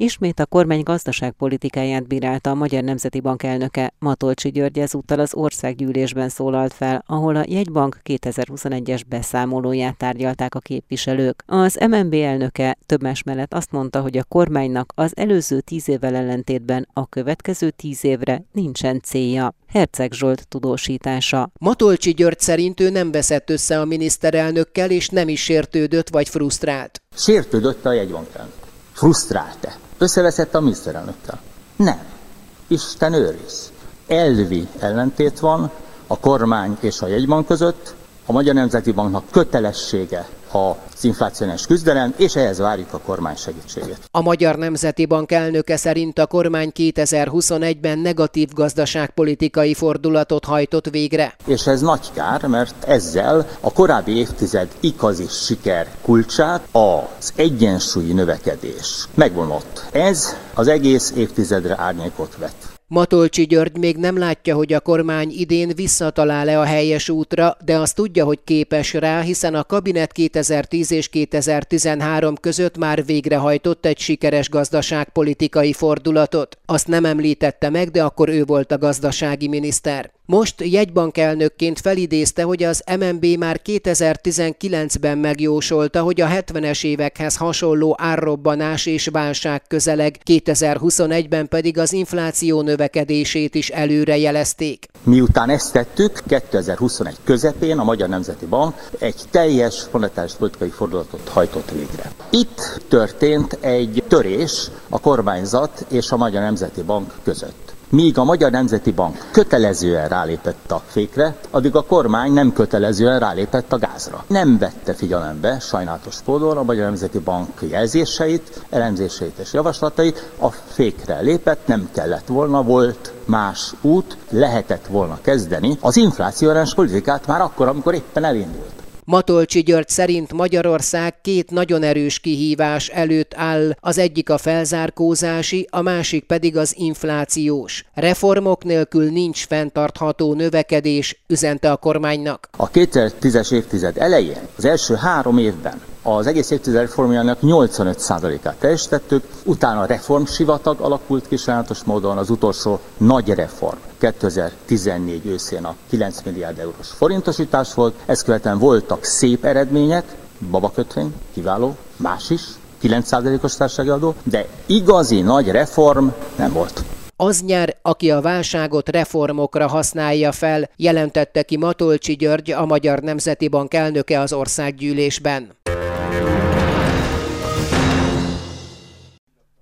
Ismét a kormány gazdaságpolitikáját bírálta a Magyar Nemzeti Bank elnöke, Matolcsy György ezúttal az országgyűlésben szólalt fel, ahol a jegybank 2021-es beszámolóját tárgyalták a képviselők. Az MNB elnöke több más mellett azt mondta, hogy a kormánynak az előző 10 évvel ellentétben a következő 10 évre nincsen célja. Herceg Zsolt tudósítása. Matolcsy György szerint ő nem veszett össze a miniszterelnökkel, és nem is sértődött vagy frusztrált. Sértődött a jegybankán. Frusztrált-e? Összeveszett a miniszterelnökkel? Nem. Isten őriz. Elvi ellentét van a kormány és a jegybank között. A Magyar Nemzeti Banknak kötelessége az inflációs küzdelem, és ehhez várjuk a kormány segítségét. A Magyar Nemzeti Bank elnöke szerint a kormány 2021-ben negatív gazdaságpolitikai fordulatot hajtott végre. És ez nagy kár, mert ezzel a korábbi évtized igazi siker kulcsát, az egyensúlyi növekedés megvonott. Ez az egész évtizedre árnyékot vet. Matolcsy György még nem látja, hogy a kormány idén visszatalál-e a helyes útra, de azt tudja, hogy képes rá, hiszen a kabinet 2010 és 2013 között már végrehajtott egy sikeres gazdaságpolitikai fordulatot. Azt nem említette meg, de akkor ő volt a gazdasági miniszter. Most jegybankelnökként felidézte, hogy az MNB már 2019-ben megjósolta, hogy a 70-es évekhez hasonló árrobbanás és válság közeleg, 2021-ben pedig az infláció növekedését is előrejelezték. Miután ezt tettük, 2021 közepén a Magyar Nemzeti Bank egy teljes monetáris politikai fordulatot hajtott végre. Itt történt egy törés a kormányzat és a Magyar Nemzeti Bank között. Míg a Magyar Nemzeti Bank kötelezően rálépett a fékre, addig a kormány nem kötelezően rálépett a gázra. Nem vette figyelembe sajnálatos módon a Magyar Nemzeti Bank jelzéseit, elemzéseit és javaslatait, a fékre lépett, nem kellett volna, volt más út, lehetett volna kezdeni az inflációs politikát már akkor, amikor éppen elindult. Matolcsy György szerint Magyarország két nagyon erős kihívás előtt áll, az egyik a felzárkózási, a másik pedig az inflációs. Reformok nélkül nincs fenntartható növekedés, üzente a kormánynak. A 2010-es évtized elején, az első 3 évben az egész évtized reformjának 85%-át teljesítettük, utána reformsivatag alakult ki sajátos módon, az utolsó nagy reform 2014 őszén a 9 milliárd eurós forintosítás volt, ezt követően voltak szép eredmények, babakötvény, kiváló, más is, 9%-os társasági adó, de igazi nagy reform nem volt. Az nyer, aki a válságot reformokra használja fel, jelentette ki Matolcsy György, a Magyar Nemzeti Bank elnöke az országgyűlésben.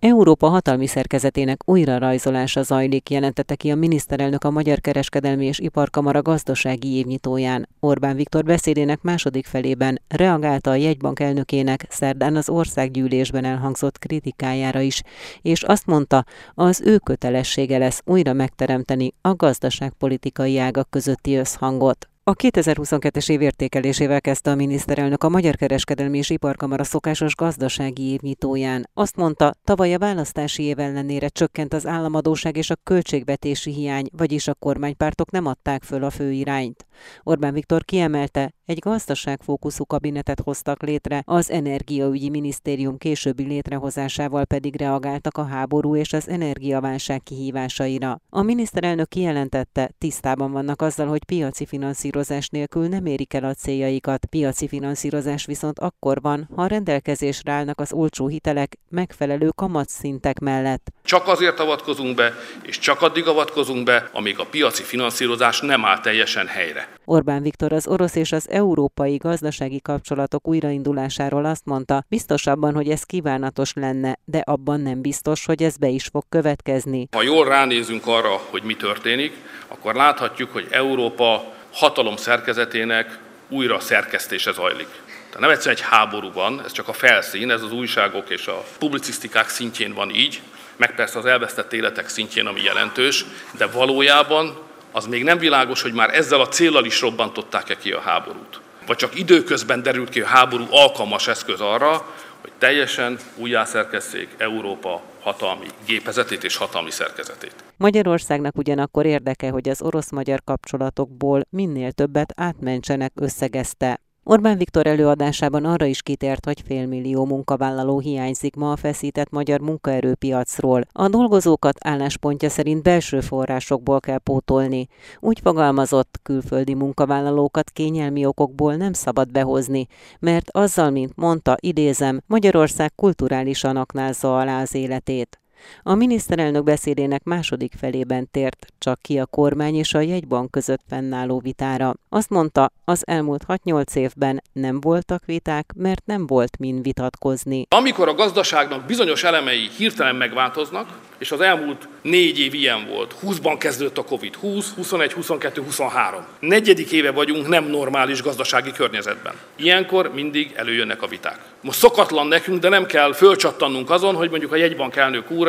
Európa hatalmi szerkezetének újrarajzolása zajlik, jelentette ki a miniszterelnök a Magyar Kereskedelmi és Iparkamara gazdasági évnyitóján. Orbán Viktor beszédének második felében reagálta a jegybank elnökének szerdán az országgyűlésben elhangzott kritikájára is, és azt mondta, az ő kötelessége lesz újra megteremteni a gazdaságpolitikai ágak közötti összhangot. A 2022-es év értékelésével kezdte a miniszterelnök a Magyar Kereskedelmi és Iparkamara szokásos gazdasági évnyitóján. Azt mondta, tavaly a választási év ellenére csökkent az államadósság és a költségvetési hiány, vagyis a kormánypártok nem adták föl a fő irányt. Orbán Viktor kiemelte, egy gazdaságfókuszú kabinetet hoztak létre, az Energiaügyi Minisztérium későbbi létrehozásával pedig reagáltak a háború és az energiaválság kihívásaira. A miniszterelnök kijelentette, tisztában vannak azzal, hogy piaci finanszírozás nélkül nem érik el a céljaikat. Piaci finanszírozás viszont akkor van, ha rendelkezésre állnak az olcsó hitelek megfelelő kamatszintek mellett. Csak azért avatkozunk be, és csak addig avatkozunk be, amíg a piaci finanszírozás nem áll teljesen helyre. Orbán Viktor az orosz és az európai gazdasági kapcsolatok újraindulásáról azt mondta, biztos abban, hogy ez kívánatos lenne, de abban nem biztos, hogy ez be is fog következni. Ha jól ránézünk arra, hogy mi történik, akkor láthatjuk, hogy Európa hatalom szerkezetének újra szerkesztése zajlik. Tehát nem egyszerűen egy háború van, ez csak a felszín, ez az újságok és a publicisztikák szintjén van így, meg persze az elvesztett életek szintjén, ami jelentős, de valójában az még nem világos, hogy már ezzel a céllal is robbantották-e ki a háborút. Vagy csak időközben derült ki a háború alkalmas eszköz arra, hogy teljesen újjászerkesszék Európa hatalmi gépezetét és hatalmi szerkezetét. Magyarországnak ugyanakkor érdeke, hogy az orosz-magyar kapcsolatokból minél többet átmentsenek, összegezte. Orbán Viktor előadásában arra is kitért, hogy 500 000 munkavállaló hiányzik ma a feszített magyar munkaerőpiacról. A dolgozókat álláspontja szerint belső forrásokból kell pótolni. Úgy fogalmazott, külföldi munkavállalókat kényelmi okokból nem szabad behozni, mert azzal, mint mondta, idézem, Magyarország kulturálisan aknázza alá az életét. A miniszterelnök beszédének második felében tért csak ki a kormány és a jegybank között fennálló vitára. Azt mondta, az elmúlt 6-8 évben nem voltak viták, mert nem volt min vitatkozni. Amikor a gazdaságnak bizonyos elemei hirtelen megváltoznak, és az elmúlt 4 év ilyen volt, 20-ban kezdődött a Covid, 20, 21, 22, 23. 4. éve vagyunk nem normális gazdasági környezetben. Ilyenkor mindig előjönnek a viták. Most szokatlan nekünk, de nem kell fölcsattannunk azon, hogy mondjuk a jegybank elnök úr,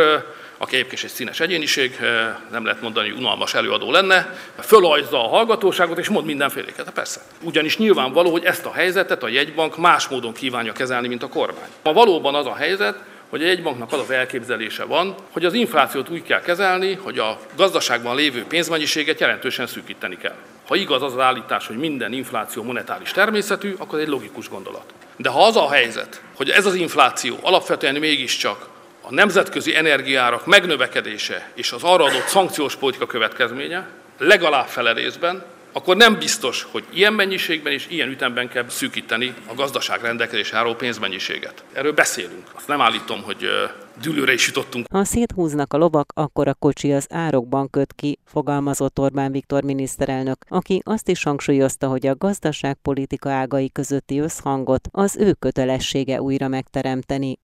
aki egyébként egy színes egyéniség, nem lehet mondani, hogy unalmas előadó lenne, fölajzza a hallgatóságot és mond mindenféléket, de persze. Ugyanis nyilvánvaló, hogy ezt a helyzetet a jegybank más módon kívánja kezelni, mint a kormány. Ha valóban az a helyzet, hogy a jegybanknak az az elképzelése van, hogy az inflációt úgy kell kezelni, hogy a gazdaságban lévő pénzmennyiséget jelentősen szűkíteni kell. Ha igaz az állítás, hogy minden infláció monetáris természetű, akkor egy logikus gondolat. De ha az a helyzet, hogy ez az infláció alapvetően mégiscsak a nemzetközi energiaárak megnövekedése és az arra adott szankciós politika következménye, legalább fele részben, akkor nem biztos, hogy ilyen mennyiségben és ilyen ütemben kell szűkíteni a gazdaság rendelkezésre álló pénzmennyiséget. Erről beszélünk. Azt nem állítom, hogy dűlőre is jutottunk. Ha széthúznak a lovak, akkor a kocsi az árokban köt ki, fogalmazott Orbán Viktor miniszterelnök, aki azt is hangsúlyozta, hogy a gazdaságpolitika ágai közötti összhangot az ő kötelessége újra megteremteni.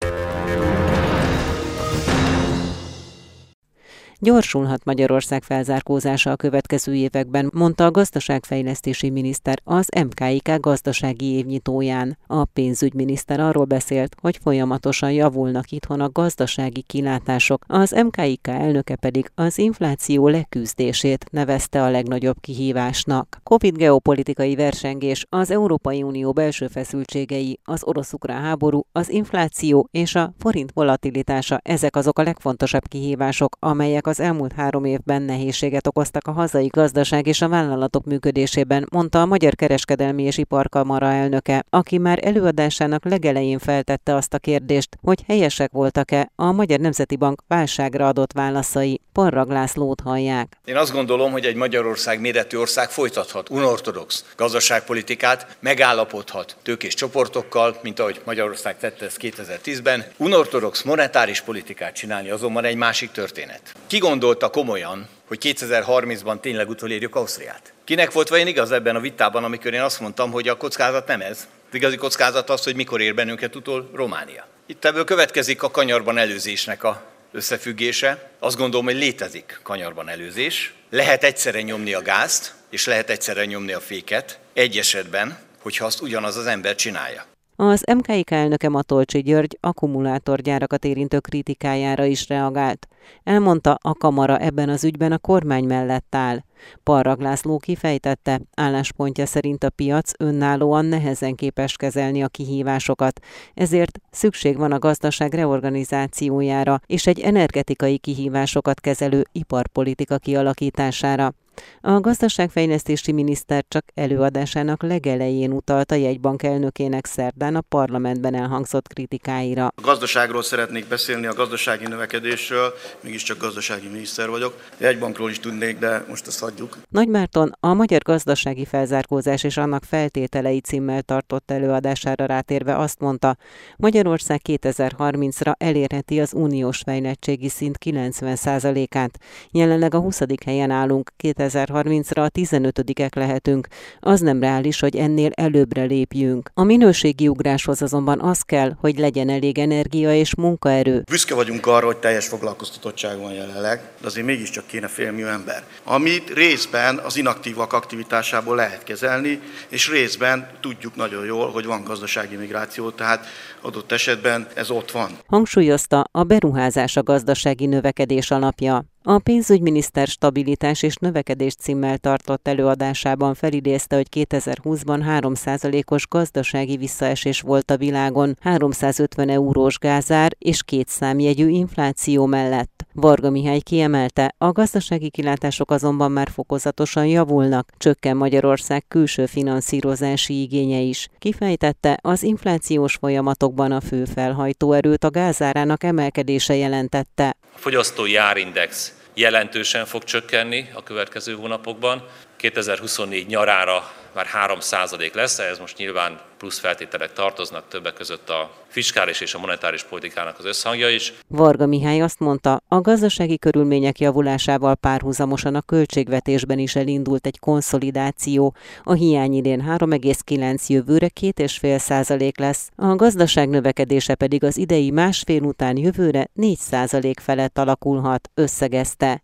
Gyorsulhat Magyarország felzárkózása a következő években, mondta a gazdaságfejlesztési miniszter az MKIK gazdasági évnyitóján. A pénzügyminiszter arról beszélt, hogy folyamatosan javulnak itthon a gazdasági kilátások, az MKIK elnöke pedig az infláció leküzdését nevezte a legnagyobb kihívásnak. Covid geopolitikai versengés, az Európai Unió belső feszültségei, az orosz-ukrán háború, az infláció és a forint volatilitása, ezek azok a legfontosabb kihívások, amelyek az elmúlt 3 évben nehézséget okoztak a hazai gazdaság és a vállalatok működésében, mondta a Magyar Kereskedelmi és Iparkamara elnöke, aki már előadásának legelején feltette azt a kérdést, hogy helyesek voltak-e a Magyar Nemzeti Bank válságra adott válaszai. Parragh Lászlót hallják. Én azt gondolom, hogy egy Magyarország méretű ország folytathat unorthodox gazdaságpolitikát, megállapodhat tőkés csoportokkal, mint ahogy Magyarország tette ezt 2010-ben. Unorthodox monetáris politikát csinálni azonban egy másik történet. Ki gondolta komolyan, hogy 2030-ban tényleg utolérjük Ausztriát? Kinek volt vajon igaz ebben a vitában, amikor én azt mondtam, hogy a kockázat nem ez? Az igazi kockázat az, hogy mikor ér bennünket utol Románia. Itt ebből következik a kanyarban előzésnek a összefüggése. Azt gondolom, hogy létezik kanyarban előzés. Lehet egyszerre nyomni a gázt, és lehet egyszerre nyomni a féket, egy esetben, hogyha azt ugyanaz az ember csinálja. Az MKIK elnöke Matolcsy György akkumulátorgyárakat érintő kritikájára is reagált. Elmondta, a kamara ebben az ügyben a kormány mellett áll. Parragh László kifejtette, álláspontja szerint a piac önállóan nehezen képes kezelni a kihívásokat, ezért szükség van a gazdaság reorganizációjára és egy energetikai kihívásokat kezelő iparpolitika kialakítására. A gazdaságfejlesztési miniszter csak előadásának legelején utalt a jegybank elnökének szerdán a parlamentben elhangzott kritikáira. A gazdaságról szeretnék beszélni, a gazdasági növekedésről, mégiscsak gazdasági miniszter vagyok. Jegybankról is tudnék, de most ezt hagyjuk. Nagy Márton a Magyar Gazdasági Felzárkózás és annak feltételei címmel tartott előadására rátérve azt mondta, Magyarország 2030-ra elérheti az uniós fejlettségi szint 90%-át. Jelenleg a 20. helyen állunk, 2030-ra a 15-ek lehetünk. Az nem reális, hogy ennél előbbre lépjünk. A minőségi ugráshoz azonban az kell, hogy legyen elég energia és munkaerő. Büszke vagyunk arra, hogy teljes foglalkoztatottság van jelenleg, de azért mégiscsak kéne 500 000 ember. Amit részben az inaktívak aktivitásából lehet kezelni, és részben tudjuk nagyon jól, hogy van gazdasági migráció, tehát adott esetben ez ott van. Hangsúlyozta, a beruházás a gazdasági növekedés alapja. A pénzügyminiszter stabilitás és növekedés címmel tartott előadásában felidézte, hogy 2020-ban 3%-os gazdasági visszaesés volt a világon, 350 eurós gázár és 2 számjegyű infláció mellett. Varga Mihály kiemelte, a gazdasági kilátások azonban már fokozatosan javulnak, csökken Magyarország külső finanszírozási igénye is. Kifejtette, az inflációs folyamatokban a fő felhajtóerőt a gázárának emelkedése jelentette. A fogyasztói árindex jelentősen fog csökkenni a következő hónapokban. 2024 nyarára már 3% lesz, ehhez most nyilván plusz feltételek tartoznak, többek között a fiskális és a monetáris politikának az összhangja is. Varga Mihály azt mondta, a gazdasági körülmények javulásával párhuzamosan a költségvetésben is elindult egy konszolidáció. A hiány idén 3,9, jövőre 2,5% lesz, a gazdaság növekedése pedig az idei másfél után jövőre 4% felett alakulhat, összegezte.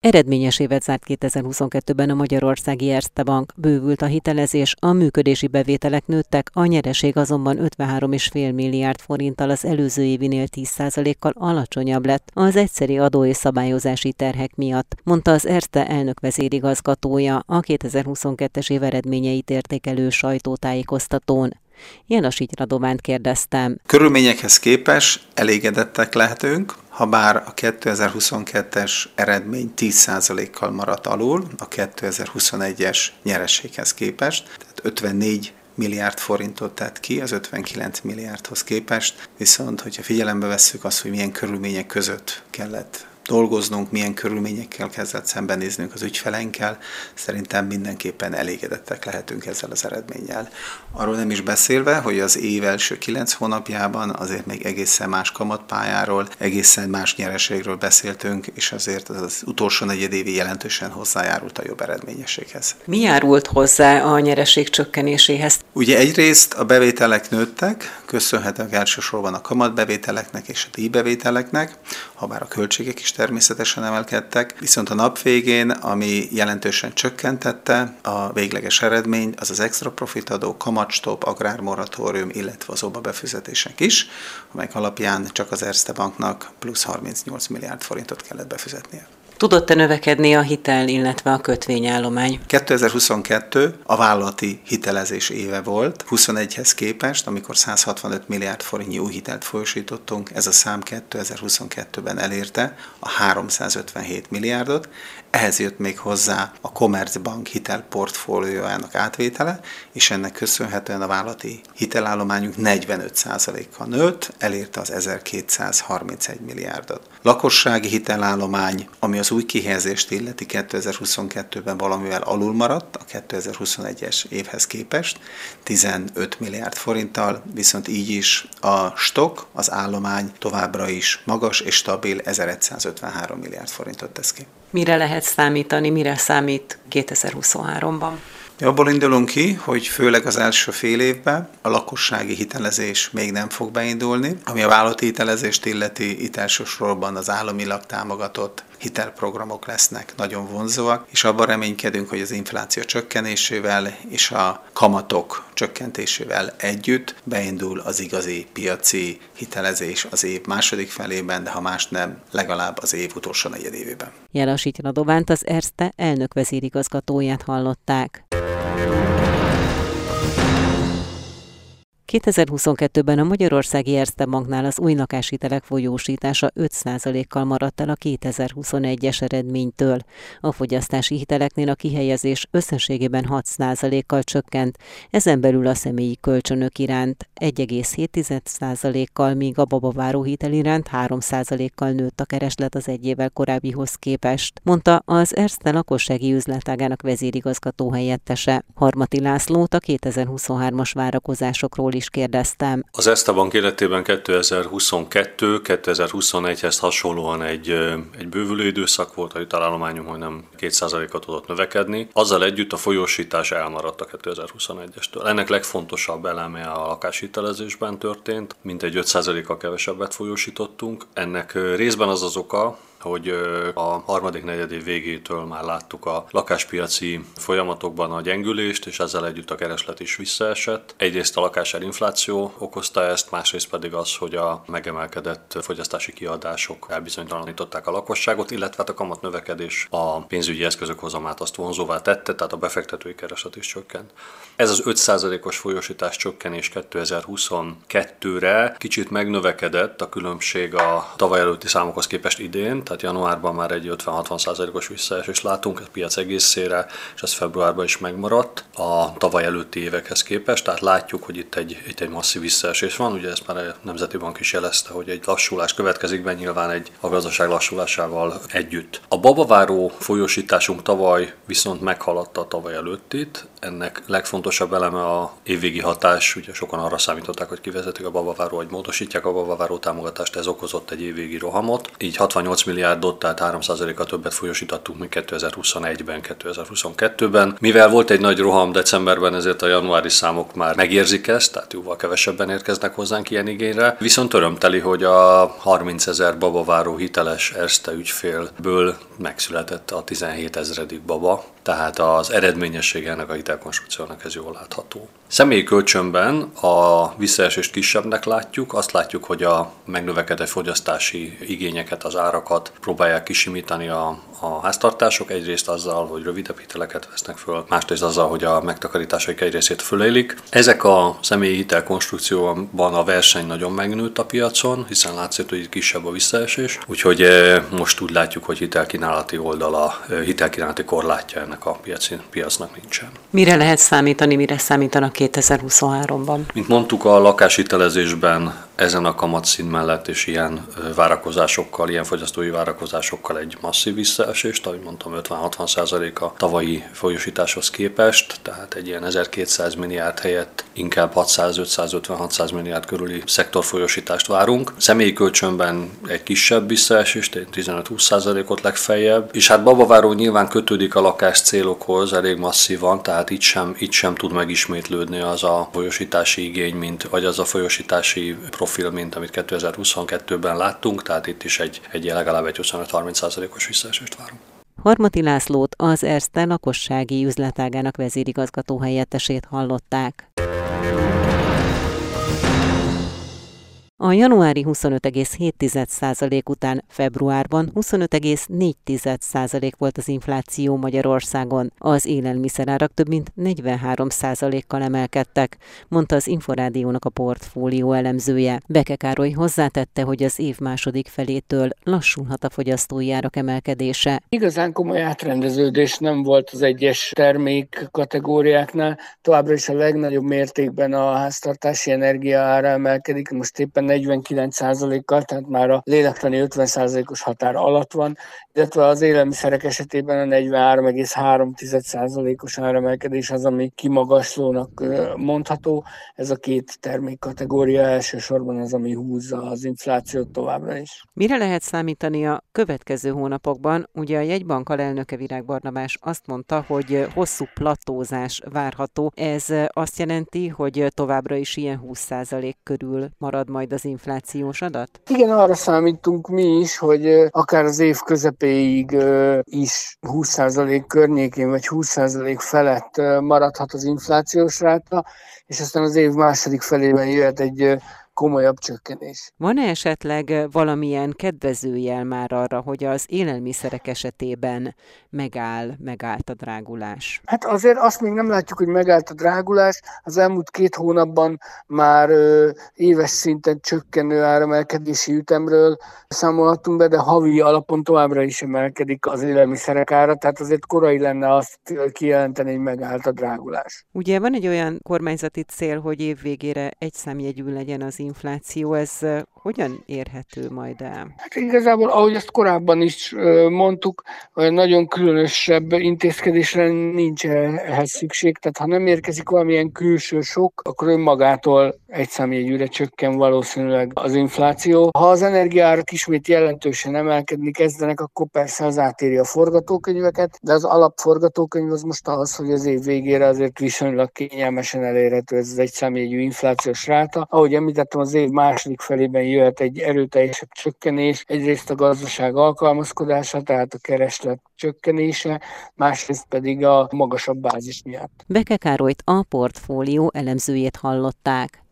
Eredményes évet zárt 2022-ben a magyarországi Erste Bank, bővült a hitelezés, a működési bevételek nőttek, a nyereség azonban 53,5 milliárd forinttal az előző évinél 10%-kal alacsonyabb lett az egyszeri adó és szabályozási terhek miatt, mondta az Erste elnök vezérigazgatója a 2022-es év eredményeit értékelő sajtótájékoztatón. Jánasity Radovánt kérdeztem. Körülményekhez képest elégedettek lehetünk, habár a 2022-es eredmény 10%-kal maradt alul a 2021-es nyereséghez képest, tehát 54 milliárd forintot tett ki az 59 milliárdhoz képest, viszont hogyha figyelembe vesszük azt, hogy milyen körülmények között kellett dolgoznunk, milyen körülményekkel kezdett szembenéznünk az ügyfeleinkkel, szerintem mindenképpen elégedettek lehetünk ezzel az eredménnyel. Arról nem is beszélve, hogy az év első 9 hónapjában azért még egészen más kamatpályáról, egészen más nyereségről beszéltünk, és azért az utolsó negyedévi jelentősen hozzájárult a jobb eredményességhez. Mi járult hozzá a nyereség csökkenéséhez? Ugye egyrészt a bevételek nőttek, köszönhetően elsősorban a kamatbevételeknek és a díjbevételeknek, habár a költségek is természetesen emelkedtek, viszont a nap végén, ami jelentősen csökkentette a végleges eredmény, az az extra profitadó, kamatstop, agrármoratórium, illetve az OBA befizetések is, amelyek alapján csak az Erste Banknak plusz 38 milliárd forintot kellett befizetnie. Tudott-e növekedni a hitel, illetve a kötvényállomány? 2022 a vállalati hitelezés éve volt. 21-hez képest, amikor 165 milliárd forintnyi új hitelt folyosítottunk, ez a szám 2022-ben elérte a 357 milliárdot. Ehhez jött még hozzá a Commerzbank hitelportfóliójának átvétele, és ennek köszönhetően a vállalati hitelállományunk 45%-kal nőtt, elérte az 1231 milliárdot. Lakossági hitelállomány, ami az új kihelyezést illeti, 2022-ben valamivel alul maradt a 2021-es évhez képest, 15 milliárd forinttal, viszont így is a stok, az állomány továbbra is magas és stabil, 1153 milliárd forintot tesz ki. Mire lehet számítani, mire számít 2023-ban? Abból indulunk ki, hogy főleg az első fél évben a lakossági hitelezés még nem fog beindulni. Ami a vállalati hitelezést illeti, itt elsősorban az államilag támogatott hitelprogramok lesznek nagyon vonzóak, és abban reménykedünk, hogy az infláció csökkenésével és a kamatok csökkentésével együtt beindul az igazi piaci hitelezés az év második felében, de ha más nem, legalább az év utolsó negyedévében. Jánasity Radovánt, az Erste elnök vezérigazgatóját hallották. 2022-ben a magyarországi Erste Banknál az új lakáshitelek folyósítása 5%-kal maradt el a 2021-es eredménytől. A fogyasztási hiteleknél a kihelyezés összességében 6%-kal csökkent, ezen belül a személyi kölcsönök iránt 1,7%-kal, míg a babaváró hitel iránt 3%-kal nőtt a kereslet az egy évvel korábbihoz képest, mondta az Erste lakossági üzletágának vezérigazgató helyettese. Harmati Lászlót a 2023-as várakozásokról is kérdeztem. Az Erste Bank életében 2022-2021-hez hasonlóan egy bővülő időszak volt, a jutalállományunk majdnem 2%-kal tudott növekedni. Azzal együtt a folyósítás elmaradt a 2021-estől. Ennek legfontosabb eleme a lakáshitelezésben történt, mintegy 5%-kal kevesebbet folyósítottunk. Ennek részben az oka, hogy a harmadik negyedév végétől már láttuk a lakáspiaci folyamatokban a gyengülést, és ezzel együtt a kereslet is visszaesett. Egyrészt a lakásárinfláció okozta ezt, másrészt pedig az, hogy a megemelkedett fogyasztási kiadások elbizonytalanították a lakosságot, illetve a kamatnövekedés a pénzügyi eszközök hozamát azt vonzóvá tette, tehát a befektetői kereslet is csökkent. Ez az 5%-os folyósítás csökkenés 2022-re kicsit megnövekedett a különbség a tavaly előtti számokhoz képest idén, tehát januárban már egy 50-60%-os visszaesést látunk a piac egészére, és ez februárban is megmaradt a tavaly előtti évekhez képest, tehát látjuk, hogy itt egy masszív visszaesés van, ugye ezt már a Nemzeti Bank is jelezte, hogy egy lassulás következik be, nyilván a gazdaság lassulásával együtt. A babaváró folyósításunk tavaly viszont meghaladta a tavaly előttit, ennek legfontosabb eleme a évvégi hatás, ugye sokan arra számították, hogy kivezetik a babaváró, vagy módosítják a babaváró támogatást, ez okozott egy évvégi rohamot, így 68 milliárdot, tehát 3%-a többet folyósítottunk, mint 2021-ben, 2022-ben. Mivel volt egy nagy roham decemberben, ezért a januári számok már megérzik ezt, tehát jóval kevesebben érkeznek hozzánk ilyen igényre, viszont örömteli, hogy a 30 000 babaváró hiteles Erste ügyfélből megszületett a 17 000. baba, tehát az eredményesség ennek a hitelkonstrukciónak ez jól látható. Személyi kölcsönben a visszaesést kisebbnek látjuk, azt látjuk, hogy a megnövekedett fogyasztási igényeket, az árakat próbálják kisimítani a háztartások, egyrészt azzal, hogy rövidebb hiteleket vesznek föl, másrészt azzal, hogy a megtakarításaik egy részét fölélik. Ezek a személyi hitelkonstrukcióban a verseny nagyon megnőtt a piacon, hiszen látszik, hogy itt kisebb a visszaesés, úgyhogy most úgy látjuk, hogy hitelkínálati oldala, hitelkínálati korlátja ennek a piacnak nincsen. Mire lehet számítani, mire számítanak 2023-ban? Mint mondtuk, a lakáshitelezésben ezen a kamatszint mellett és ilyen várakozásokkal, ilyen fogyasztói várakozásokkal egy masszív visszaesést, ahogy mondtam, 50-60% a tavalyi folyósításhoz képest, tehát egy ilyen 1200 milliárd helyett inkább 600-550-600 milliárd körüli szektorfolyósítást várunk. Személyi kölcsönben egy kisebb visszaesést, 15-20%-ot legfeljebb, és hát babaváró nyilván kötődik a lakás célokhoz elég masszívan, tehát itt sem tud megismétlődni az a folyósítási igény, vagy az a folyósítási profil, mint amit 2022-ben láttunk, tehát itt is egy legalább egy 25-30%-os visszaesést várunk. Harmati Lászlót, az Erste lakossági üzletágának vezérigazgató helyettesét hallották. A januári 25,7% után februárban 25,4% volt az infláció Magyarországon. Az élelmiszerárak több mint 43%-kal emelkedtek, mondta az Inforádiónak a portfólió elemzője. Beke Károly hozzátette, hogy az év második felétől lassulhat a fogyasztói árak emelkedése. Igazán komoly átrendeződés nem volt az egyes termék kategóriáknál. Továbbra is a legnagyobb mértékben a háztartási energia ára emelkedik, most éppen 49%-kal, tehát már a lélektani 50%-os határ alatt van, illetve az élelmiszerek esetében a 43,3%-os áremelkedés az, ami kimagaslónak mondható. Ez a két termékkategória elsősorban az, ami húzza az inflációt továbbra is. Mire lehet számítani a következő hónapokban? Ugye a jegybank alelnöke Virág Barnabás azt mondta, hogy hosszú platózás várható. Ez azt jelenti, hogy továbbra is ilyen 20% körül marad majd az inflációs adat? Igen, arra számítunk mi is, hogy akár az év közepéig is 20% környékén, vagy 20% felett maradhat az inflációs ráta, és aztán az év második felében jöhet egy komolyabb csökkenés. Van-e esetleg valamilyen kedvezőjel már arra, hogy az élelmiszerek esetében megállt a drágulás? Hát azért azt még nem látjuk, hogy megállt a drágulás. Az elmúlt 2 hónapban már éves szinten csökkenő áremelkedési ütemről számolhatunk be, de havi alapon továbbra is emelkedik az élelmiszerek ára, tehát azért korai lenne azt kijelenteni, hogy megállt a drágulás. Ugye van egy olyan kormányzati cél, hogy év végére egyszámjegyű legyen az infláció, ez hogyan érhető majd el? Hát igazából, ahogy ezt korábban is mondtuk, nagyon különösebb intézkedésre nincs ehhez szükség, tehát ha nem érkezik valamilyen külső sok, akkor önmagától egyszámjegyűre csökken valószínűleg az infláció. Ha az energiaárak ismét jelentősen emelkedni kezdenek, akkor persze az átéri a forgatókönyveket, de az alapforgatókönyv az most az, hogy az év végére azért viszonylag kényelmesen elérhető ez az egyszámjegyű inflációs ráta. Ahogy említettem, az év második felében jöhet egy erőteljesebb csökkenés. Egyrészt a gazdaság alkalmazkodása, tehát a kereslet csökkenése, másrészt pedig a magasabb bázis miatt. Beke Károlyt, a Portfólió elemzőjét hallották.